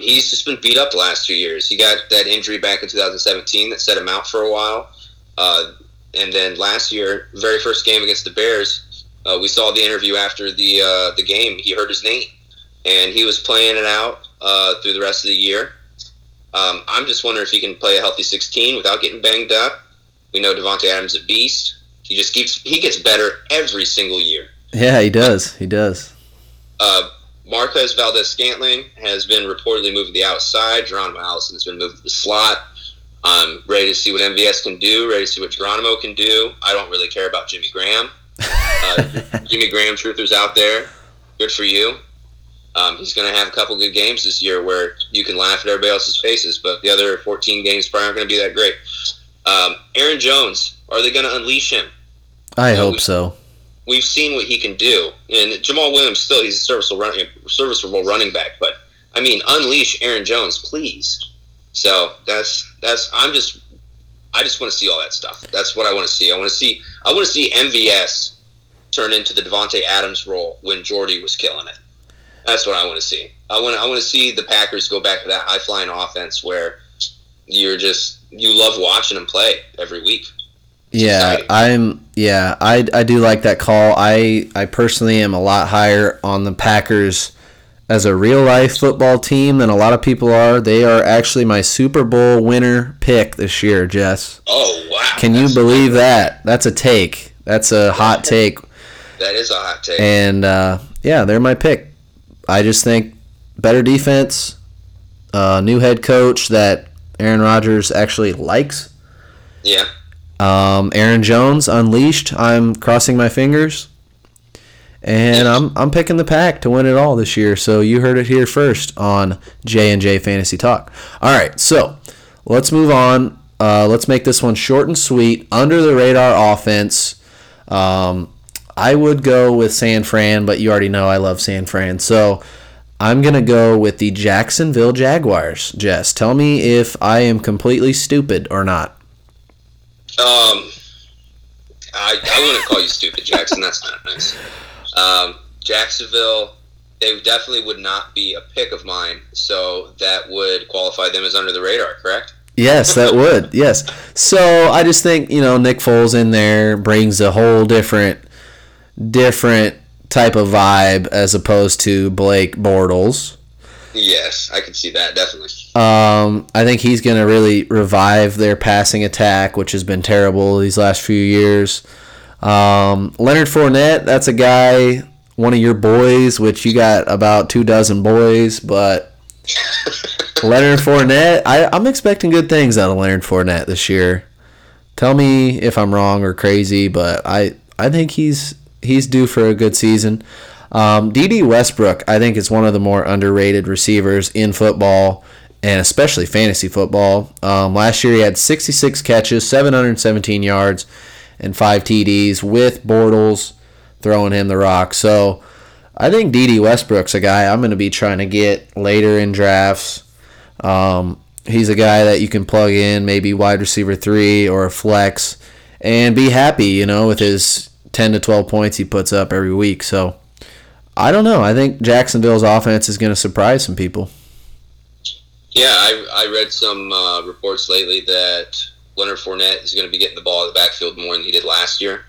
He's just been beat up the last 2 years. He got that injury back in 2017 that set him out for a while. And then last year, very first game against the Bears, we saw the interview after the game. He hurt his knee. And he was playing it out through the rest of the year. I'm just wondering if he can play a healthy 16 without getting banged up. We know Devontae Adams is a beast. He just gets better every single year. Yeah, he does. He does. Marquez Valdes-Scantling has been reportedly moved to the outside. Geronimo Allison has been moved to the slot. I'm ready to see what MVS can do, ready to see what Geronimo can do. I don't really care about Jimmy Graham. Jimmy Graham truthers out there. Good for you. He's going to have a couple good games this year where you can laugh at everybody else's faces, but the other 14 games probably aren't going to be that great. Aaron Jones, are they going to unleash him? I hope so. We've seen what he can do. And Jamal Williams, still, he's a serviceable running back. But, I mean, unleash Aaron Jones, please. So, I just want to see all that stuff. That's what I want to see. I want to see MVS turn into the Devontae Adams role when Jordy was killing it. That's what I want to see. I want to see the Packers go back to that high-flying offense where you love watching them play every week. Yeah, I do like that call. I personally am a lot higher on the Packers as a real-life football team than a lot of people are. They are actually my Super Bowl winner pick this year, Jess. Oh, wow. Can you believe that? That's a take. That's a hot take. That is a hot take. And, yeah, they're my pick. I just think better defense, new head coach that Aaron Rodgers actually likes. Yeah. Aaron Jones unleashed. I'm crossing my fingers, and I'm picking the Pack to win it all this year. So you heard it here first on J&J Fantasy Talk. All right, so let's move on. Let's make this one short and sweet. Under the radar offense. I would go with San Fran, but you already know I love San Fran. So I'm going to go with the Jacksonville Jaguars. Jess, tell me if I am completely stupid or not. I wouldn't call you stupid, Jackson. That's not nice. Jacksonville, they definitely would not be a pick of mine, so that would qualify them as under the radar, correct? Yes, that would. Yes. So I just think, Nick Foles in there brings a whole different type of vibe as opposed to Blake Bortles. Yes, I can see that, definitely. I think he's going to really revive their passing attack, which has been terrible these last few years. Leonard Fournette, that's a guy, one of your boys, which you got about 24 boys, but Leonard Fournette, I'm expecting good things out of Leonard Fournette this year. Tell me if I'm wrong or crazy, but I think He's due for a good season. D.D. Westbrook, I think, is one of the more underrated receivers in football, and especially fantasy football. Last year he had 66 catches, 717 yards, and 5 TDs with Bortles throwing him the rock. So I think D.D. Westbrook's a guy I'm going to be trying to get later in drafts. He's a guy that you can plug in, maybe wide receiver 3 or a flex, and be happy, with his 10 to 12 points he puts up every week. So, I don't know. I think Jacksonville's offense is going to surprise some people. Yeah, I read some reports lately that Leonard Fournette is going to be getting the ball in the backfield more than he did last year.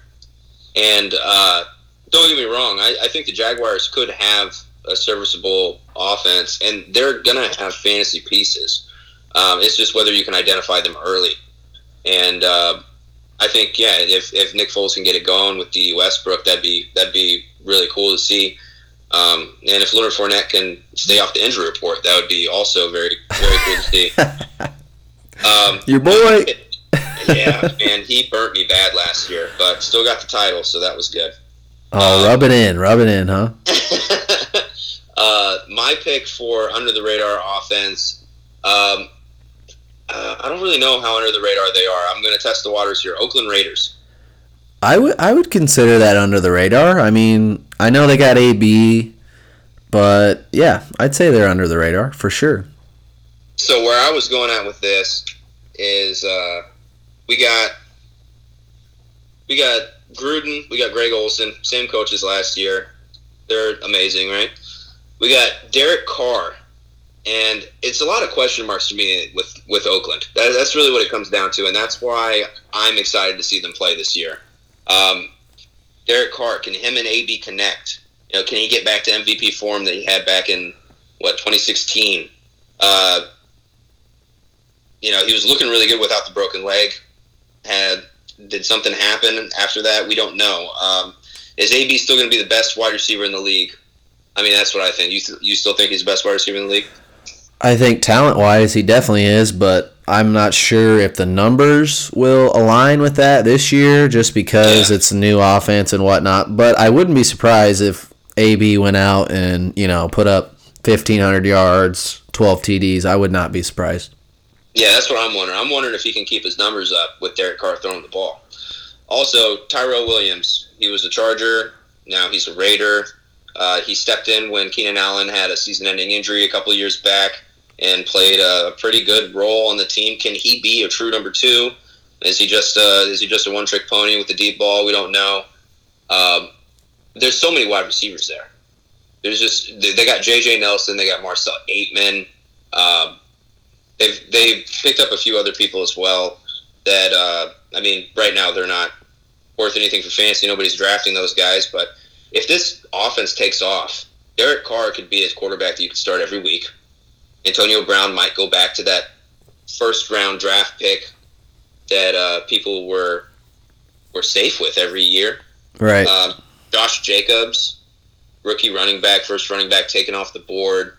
And don't get me wrong, I think the Jaguars could have a serviceable offense, and they're going to have fantasy pieces. It's just whether you can identify them early. And I think, yeah, if Nick Foles can get it going with D.D. Westbrook, that'd be really cool to see. And if Leonard Fournette can stay off the injury report, that would be also very, very cool to see. Your boy. Yeah, man, he burnt me bad last year, but still got the title, so that was good. Oh, rub it in, huh? My pick for under-the-radar offense, I don't really know how under-the-radar they are. I'm going to test the waters here. Oakland Raiders. I would consider that under-the-radar. I mean, I know they got A.B., but, yeah, I'd say they're under-the-radar for sure. So where I was going at with this is we got Gruden, we got Greg Olsen, same coaches last year. They're amazing, right? We got Derek Carr, and it's a lot of question marks to me with Oakland. That's really what it comes down to, and that's why I'm excited to see them play this year. Derek Carr, can him and A.B. connect? You know, can he get back to MVP form that he had back in 2016? You know, he was looking really good without the broken leg. Did something happen after that? We don't know. Is A.B. still going to be the best wide receiver in the league? I mean, that's what I think. You still think he's the best wide receiver in the league? I think talent-wise, he definitely is, but I'm not sure if the numbers will align with that this year just because it's a new offense and whatnot. But I wouldn't be surprised if A.B. went out and, you know, put up 1,500 yards, 12 TDs. I would not be surprised. Yeah, that's what I'm wondering. I'm wondering if he can keep his numbers up with Derek Carr throwing the ball. Also, Tyrell Williams, he was a Charger. Now he's a Raider. He stepped in when Keenan Allen had a season-ending injury a couple of years back and played a pretty good role on the team. Can he be a true number two? Is he just a one-trick pony with the deep ball? We don't know. There's so many wide receivers there. They got J.J. Nelson. They got Marcel Aitman. They've picked up a few other people as well that, I mean, right now they're not worth anything for fantasy. Nobody's drafting those guys. But if this offense takes off, Derek Carr could be his quarterback that you could start every week. Antonio Brown might go back to that first-round draft pick that people were safe with every year. Right. Josh Jacobs, rookie running back, first running back taken off the board.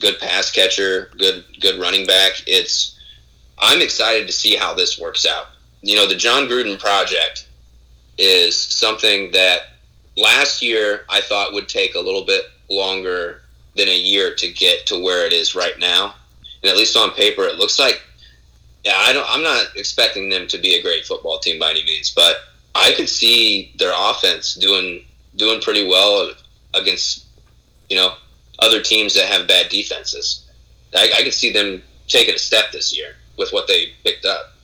Good pass catcher, good running back. I'm excited to see how this works out. You know, the John Gruden project is something that last year I thought would take a little bit longer than a year to get to where it is right now. And at least on paper, it looks like, I'm not expecting them to be a great football team by any means, but I could see their offense doing pretty well against, you know, other teams that have bad defenses. I can see them taking a step this year with what they picked up.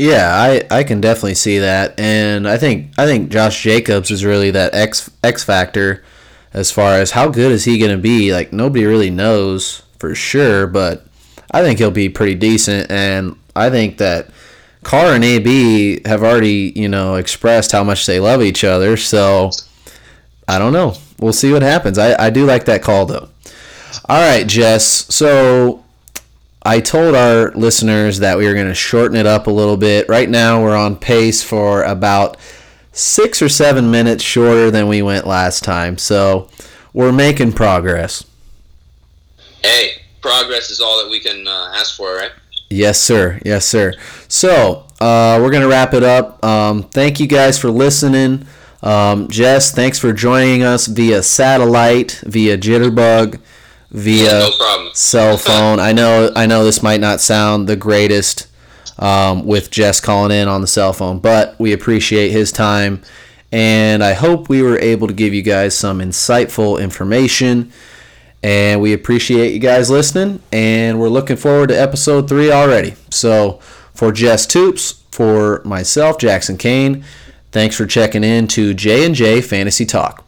Yeah, I can definitely see that, and I think Josh Jacobs is really that X factor as far as how good is he going to be. Like, nobody really knows for sure, but I think he'll be pretty decent, and I think that Carr and AB have already, you know, expressed how much they love each other, so I don't know. We'll see what happens. I do like that call, though. All right, Jess. So I told our listeners that we were going to shorten it up a little bit. Right now we're on pace for about 6 or 7 minutes shorter than we went last time. So we're making progress. Hey, progress is all that we can ask for, right? Yes, sir. Yes, sir. So we're going to wrap it up. Thank you guys for listening. Jess, thanks for joining us via satellite, via jitterbug, via cell phone. I know this might not sound the greatest with Jess calling in on the cell phone, but we appreciate his time, and I hope we were able to give you guys some insightful information, and we appreciate you guys listening, and we're looking forward to episode 3 already. So for Jess Toops, for myself, Jackson Kane, thanks for checking in to J&J Fantasy Talk.